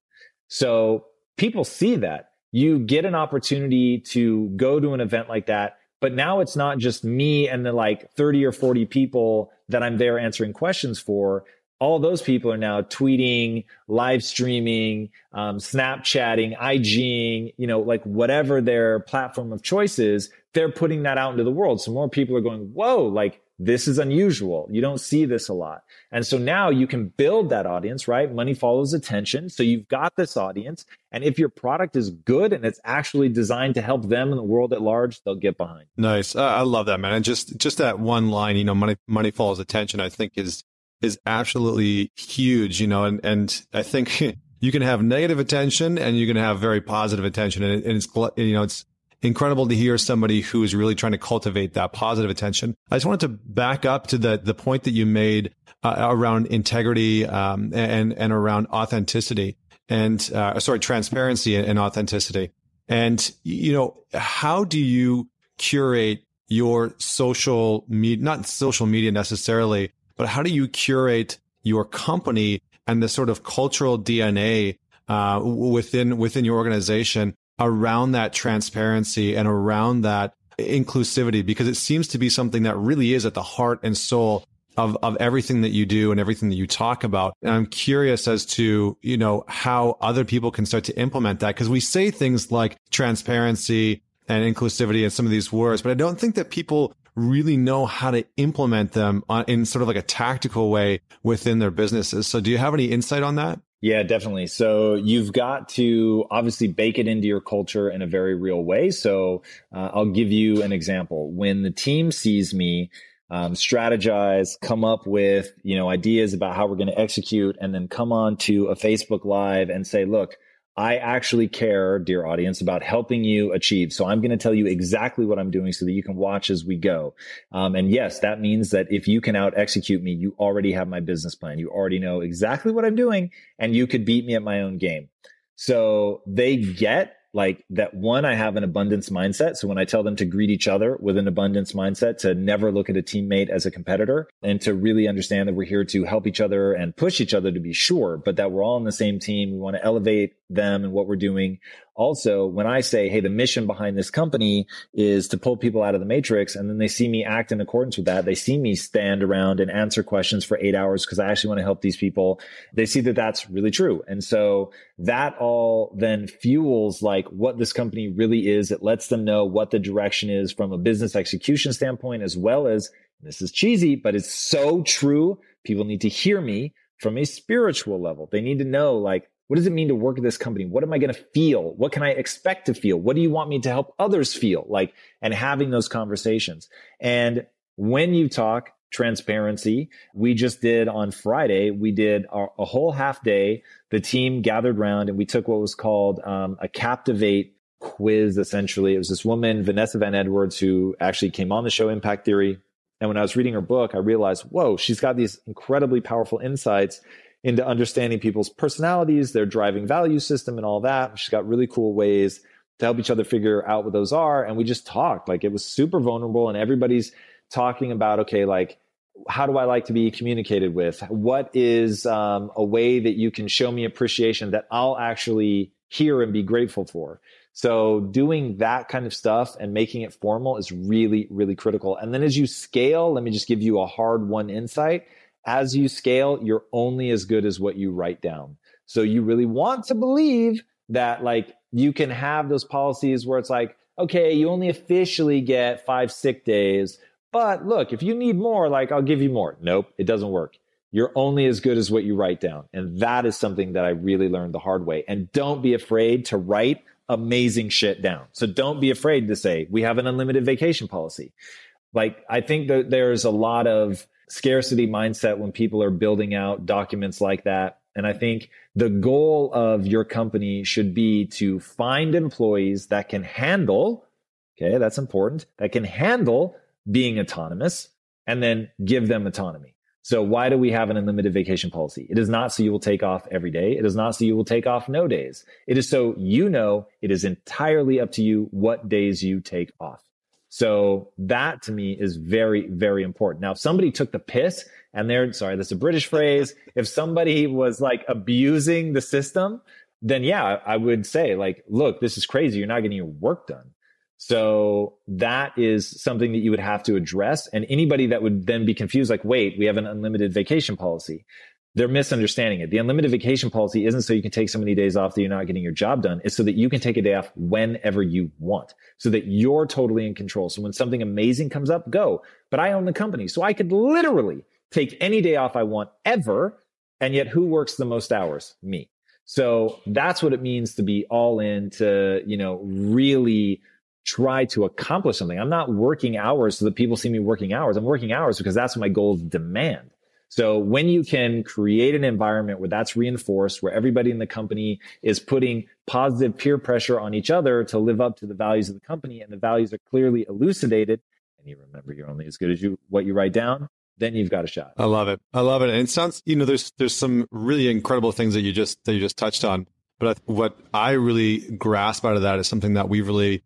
So people see that. You get an opportunity to go to an event like that, but now it's not just me and the like thirty or forty people that I'm there answering questions for. All those people are now tweeting, live streaming, um, Snapchatting, IGing, you know, like whatever their platform of choice is, they're putting that out into the world. So more people are going, whoa, like, this is unusual. You don't see this a lot. And so now you can build that audience, right? Money follows attention. So you've got this audience. And if your product is good and it's actually designed to help them and the world at large, they'll get behind. Nice. Uh, I love that, man. And just, just that one line, you know, money, money follows attention, I think is, is absolutely huge, you know, and, and I think you can have negative attention and you can have very positive attention. And, it, and it's, you know, it's incredible to hear somebody who is really trying to cultivate that positive attention. I just wanted to back up to the the point that you made uh, around integrity um, and and around authenticity and uh, sorry, transparency and authenticity. And, you know, how do you curate your social media, not social media necessarily, but how do you curate your company and the sort of cultural D N A uh, within within your organization around that transparency and around that inclusivity? Because it seems to be something that really is at the heart and soul of of everything that you do and everything that you talk about. And I'm curious as to, you know, how other people can start to implement that, because we say things like transparency and inclusivity and some of these words, but I don't think that people really know how to implement them on, in sort of like a tactical way within their businesses. So do you have any insight on that? Yeah, definitely. So you've got to obviously bake it into your culture in a very real way. So uh, I'll give you an example. When the team sees me um, strategize, come up with, you know, ideas about how we're going to execute, and then come on to a Facebook Live and say, look, I actually care, dear audience, about helping you achieve. So I'm going to tell you exactly what I'm doing so that you can watch as we go. Um, and yes, that means that if you can out execute me, you already have my business plan. You already know exactly what I'm doing, and you could beat me at my own game. So they get like that. One, I have an abundance mindset. So when I tell them to greet each other with an abundance mindset, to never look at a teammate as a competitor, and to really understand that we're here to help each other and push each other to be sure, but that we're all on the same team. We want to elevate them and what we're doing. Also, when I say, hey, the mission behind this company is to pull people out of the matrix, and then they see me act in accordance with that. They see me stand around and answer questions for eight hours because I actually want to help these people. They see that that's really true. And so that all then fuels like what this company really is. It lets them know what the direction is from a business execution standpoint, as well as, this is cheesy, but it's so true, people need to hear me, from a spiritual level. They need to know, like, what does it mean to work at this company? What am I going to feel? What can I expect to feel? What do you want me to help others feel? Like, and having those conversations. And when you talk transparency, we just did on Friday, we did our, a whole half day. The team gathered around and we took what was called um, a Captivate quiz, essentially. It was this woman, Vanessa Van Edwards, who actually came on the show, Impact Theory. And when I was reading her book, I realized, whoa, she's got these incredibly powerful insights into understanding people's personalities, their driving value system, and all that. She's got really cool ways to help each other figure out what those are. And we just talked. Like, it was super vulnerable, and everybody's talking about, okay, like, how do I like to be communicated with? What is um, a way that you can show me appreciation that I'll actually hear and be grateful for? So doing that kind of stuff and making it formal is really, really critical. And then as you scale, let me just give you a hard one insight. As you scale, you're only as good as what you write down. So you really want to believe that, like, you can have those policies where it's like, okay, you only officially get five sick days, but look, if you need more, like, I'll give you more. Nope, it doesn't work. You're only as good as what you write down. And that is something that I really learned the hard way. And don't be afraid to write amazing shit down. So don't be afraid to say, we have an unlimited vacation policy. Like, I think that there's a lot of scarcity mindset when people are building out documents like that. And I think the goal of your company should be to find employees that can handle, okay, that's important, that can handle being autonomous, and then give them autonomy. So why do we have an unlimited vacation policy? It is not so you will take off every day. It is not so you will take off no days. It is so you know it is entirely up to you what days you take off. So that to me is very, very important. Now, if somebody took the piss and they're, sorry, that's a British phrase. If somebody was like abusing the system, then yeah, I would say like, look, this is crazy. You're not getting your work done. So that is something that you would have to address. And anybody that would then be confused, like, wait, we have an unlimited vacation policy, they're misunderstanding it. The unlimited vacation policy isn't so you can take so many days off that you're not getting your job done. It's so that you can take a day off whenever you want, so that you're totally in control. So when something amazing comes up, go. But I own the company, so I could literally take any day off I want ever. And yet who works the most hours? Me. So that's what it means to be all in, to, you know, really try to accomplish something. I'm not working hours so that people see me working hours. I'm working hours because that's what my goals demand. So when you can create an environment where that's reinforced, where everybody in the company is putting positive peer pressure on each other to live up to the values of the company, and the values are clearly elucidated, and you remember you're only as good as you what you write down, then you've got a shot. I love it. I love it. And it sounds, you know, there's there's some really incredible things that you just that you just touched on. But what I really grasp out of that is something that we've really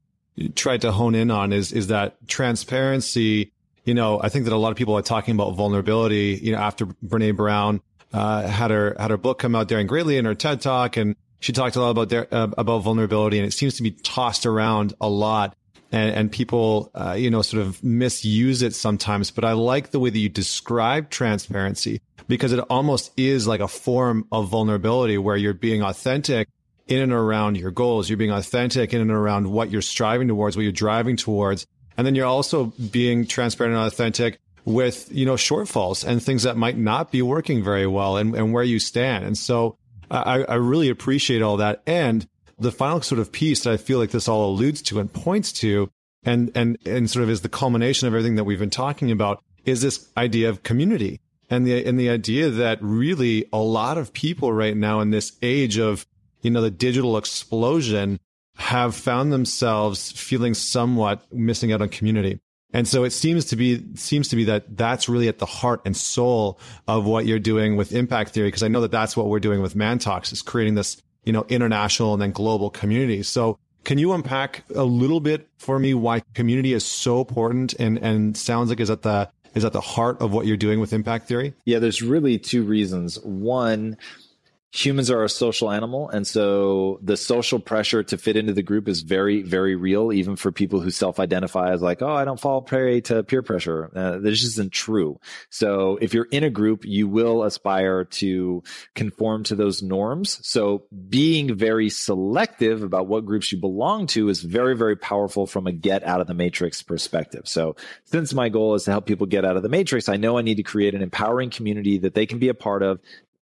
tried to hone in on is is that transparency you know, I think that a lot of people are talking about vulnerability, you know, after Brene Brown uh, had her had her book come out, Daring Greatly, and her TED Talk. And she talked a lot about their, uh, about vulnerability, and it seems to be tossed around a lot. And, and people, uh, you know, sort of misuse it sometimes. But I like the way that you describe transparency, because it almost is like a form of vulnerability where you're being authentic in and around your goals. You're being authentic in and around what you're striving towards, what you're driving towards. And then you're also being transparent and authentic with, you know, shortfalls and things that might not be working very well, and, and where you stand. And so I, I really appreciate all that. And the final sort of piece that I feel like this all alludes to and points to, and, and, and sort of is the culmination of everything that we've been talking about, is this idea of community, and the, and the idea that really a lot of people right now in this age of, you know, the digital explosion have found themselves feeling somewhat missing out on community. And so it seems to be, seems to be that that's really at the heart and soul of what you're doing with Impact Theory. Cause I know that that's what we're doing with Man Talks, is creating this, you know, international and then global community. So can you unpack a little bit for me why community is so important and, and sounds like is at the, is at the heart of what you're doing with Impact Theory? Yeah, there's really two reasons. One, humans are a social animal. And so the social pressure to fit into the group is very, very real, even for people who self-identify as like, oh, I don't fall prey to peer pressure. Uh, this isn't true. So if you're in a group, you will aspire to conform to those norms. So being very selective about what groups you belong to is very, very powerful from a get out of the matrix perspective. So since my goal is to help people get out of the matrix, I know I need to create an empowering community that they can be a part of.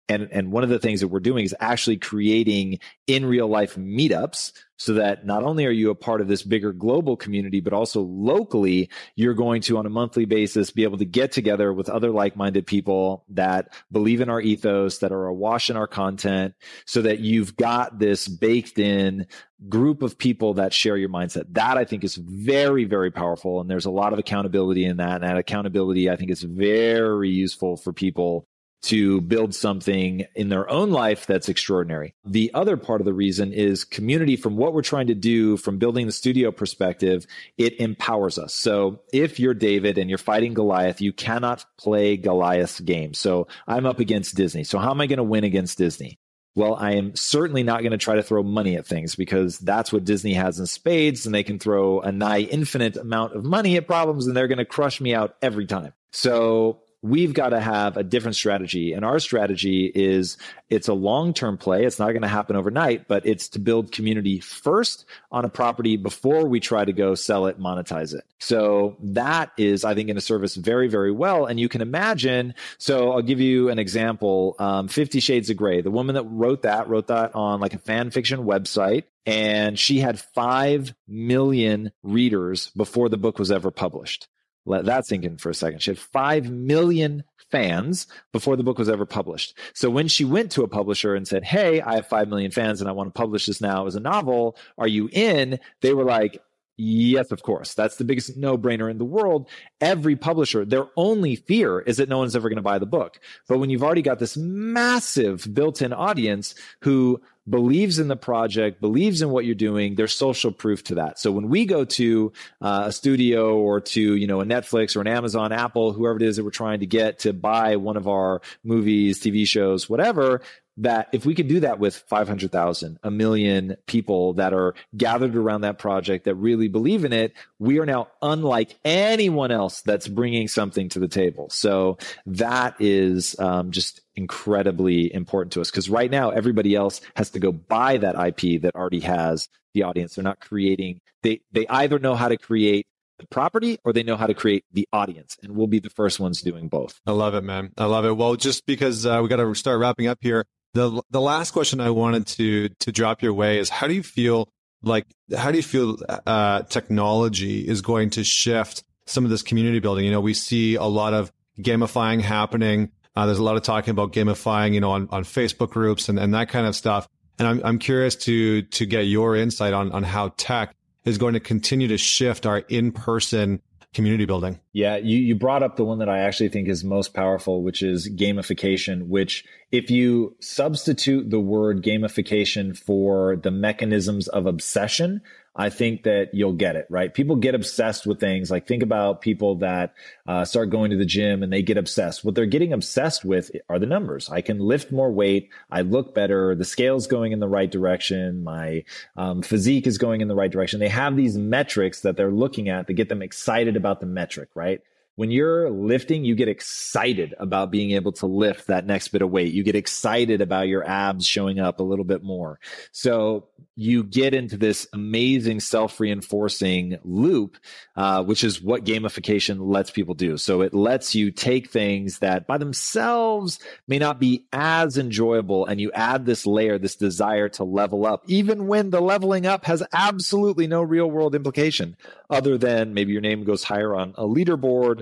And and one of the things that we're doing is actually creating in real life meetups, so that not only are you a part of this bigger global community, but also locally, you're going to, on a monthly basis, be able to get together with other like-minded people that believe in our ethos, that are awash in our content, so that you've got this baked in group of people that share your mindset. That I think is very, very powerful. And there's a lot of accountability in that. And that accountability, I think, is very useful for people to build something in their own life that's extraordinary. The other part of the reason is community. From what we're trying to do, from building the studio perspective, it empowers us. So if you're David and you're fighting Goliath, you cannot play Goliath's game. So I'm up against Disney. So how am I going to win against Disney? Well, I am certainly not going to try to throw money at things, because that's what Disney has in spades, and they can throw a nigh infinite amount of money at problems and they're going to crush me out every time. So we've got to have a different strategy. And our strategy is, it's a long-term play. It's not going to happen overnight, but it's to build community first on a property before we try to go sell it, monetize it. So that is, I think, going to serve us very, very well. And you can imagine, so I'll give you an example. Um, Fifty Shades of Grey, the woman that wrote that, wrote that on like a fan fiction website. And she had five million readers before the book was ever published. Let that sink in for a second. She had five million fans before the book was ever published. So when she went to a publisher and said, hey, I have five million fans and I want to publish this now as a novel, are you in? They were like, yes, of course. That's the biggest no-brainer in the world. Every publisher, their only fear is that no one's ever going to buy the book. But when you've already got this massive built-in audience who believes in the project, believes in what you're doing, there's social proof to that. So when we go to uh, a studio or to, you know, a Netflix or an Amazon, Apple, whoever it is that we're trying to get to buy one of our movies, T V shows, whatever, that if we could do that with five hundred thousand, a million people that are gathered around that project that really believe in it, we are now unlike anyone else that's bringing something to the table. So that is um, just incredibly important to us, because right now everybody else has to go buy that I P that already has the audience. They're not creating, they, they either know how to create the property or they know how to create the audience. And we'll be the first ones doing both. I love it, man. I love it. Well, just because uh, we got to start wrapping up here. The the last question I wanted to to drop your way is, how do you feel like how do you feel uh, technology is going to shift some of this community building? You know, we see a lot of gamifying happening. Uh, there's a lot of talking about gamifying, you know, on, on Facebook groups and, and that kind of stuff. And I'm I'm curious to to get your insight on on how tech is going to continue to shift our in-person community building. Yeah, you, you brought up the one that I actually think is most powerful, which is gamification, which if you substitute the word gamification for the mechanisms of obsession, I think that you'll get it, right? People get obsessed with things. Like, think about people that uh, start going to the gym and they get obsessed. What they're getting obsessed with are the numbers. I can lift more weight. I look better. The scale's going in the right direction. My um, physique is going in the right direction. They have these metrics that they're looking at that get them excited about the metric, right? When you're lifting, you get excited about being able to lift that next bit of weight. You get excited about your abs showing up a little bit more. So you get into this amazing self-reinforcing loop, uh, which is what gamification lets people do. So it lets you take things that by themselves may not be as enjoyable, and you add this layer, this desire to level up, even when the leveling up has absolutely no real-world implication, other than maybe your name goes higher on a leaderboard,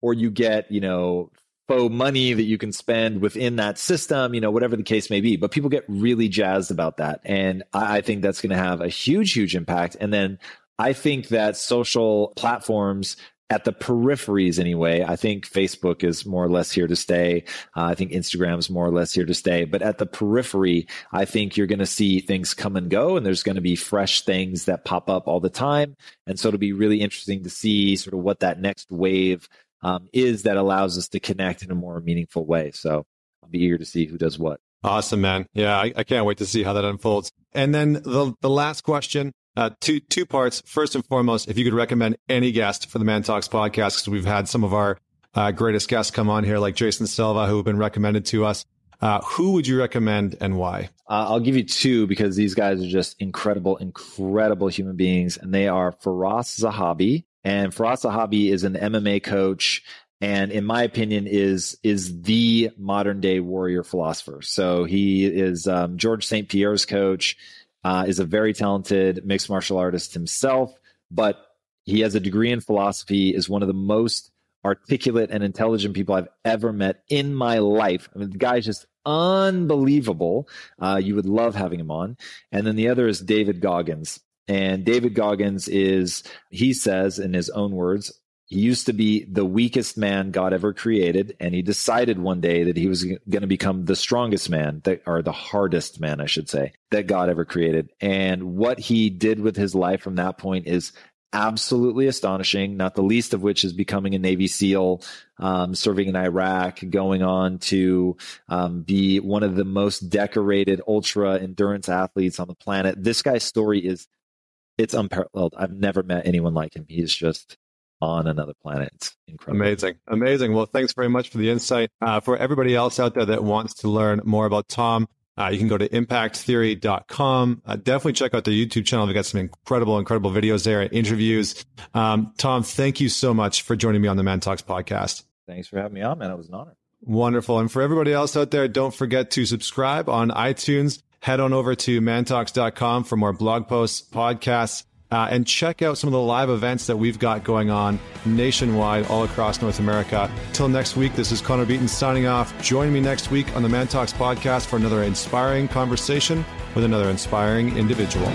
or you get, you know, faux money that you can spend within that system, you know, whatever the case may be. But people get really jazzed about that. And I think that's going to have a huge, huge impact. And then I think that social platforms at the peripheries anyway, I think Facebook is more or less here to stay. Uh, I think Instagram's more or less here to stay. But at the periphery, I think you're going to see things come and go, and there's going to be fresh things that pop up all the time. And so it'll be really interesting to see sort of what that next wave um, is that allows us to connect in a more meaningful way. So I'll be eager to see who does what. Awesome, man. Yeah, I, I can't wait to see how that unfolds. And then the the last question. Uh, two two parts. First and foremost, if you could recommend any guest for the Man Talks podcast, because we've had some of our uh, greatest guests come on here, like Jason Silva, who have been recommended to us. Uh, who would you recommend and why? Uh, I'll give you two, because these guys are just incredible, incredible human beings. And they are Firas Zahabi. And Firas Zahabi is an M M A coach, and in my opinion is is the modern day warrior philosopher. So he is um, George Saint Pierre's coach. Uh, is a very talented mixed martial artist himself, but he has a degree in philosophy, is one of the most articulate and intelligent people I've ever met in my life. I mean, the guy's just unbelievable. Uh, you would love having him on. And then the other is David Goggins. And David Goggins is, he says in his own words, he used to be the weakest man God ever created, and he decided one day that he was g- going to become the strongest man, that, or the hardest man, I should say, that God ever created. And what he did with his life from that point is absolutely astonishing, not the least of which is becoming a Navy SEAL, um, serving in Iraq, going on to um, be one of the most decorated ultra endurance athletes on the planet. This guy's story is, it's unparalleled. I've never met anyone like him. He's just on another planet. It's incredible. Amazing. Amazing. Well, thanks very much for the insight. Uh, for everybody else out there that wants to learn more about Tom, uh, you can go to impact theory dot com. Uh, definitely check out their YouTube channel. They've got some incredible, incredible videos there and interviews. Um, Tom, thank you so much for joining me on the Man Talks podcast. Thanks for having me on, man. It was an honor. Wonderful. And for everybody else out there, don't forget to subscribe on iTunes. Head on over to man talks dot com for more blog posts, podcasts, Uh, and check out some of the live events that we've got going on nationwide all across North America. Till next week, this is Connor Beaton signing off. Join me next week on the Man Talks podcast for another inspiring conversation with another inspiring individual.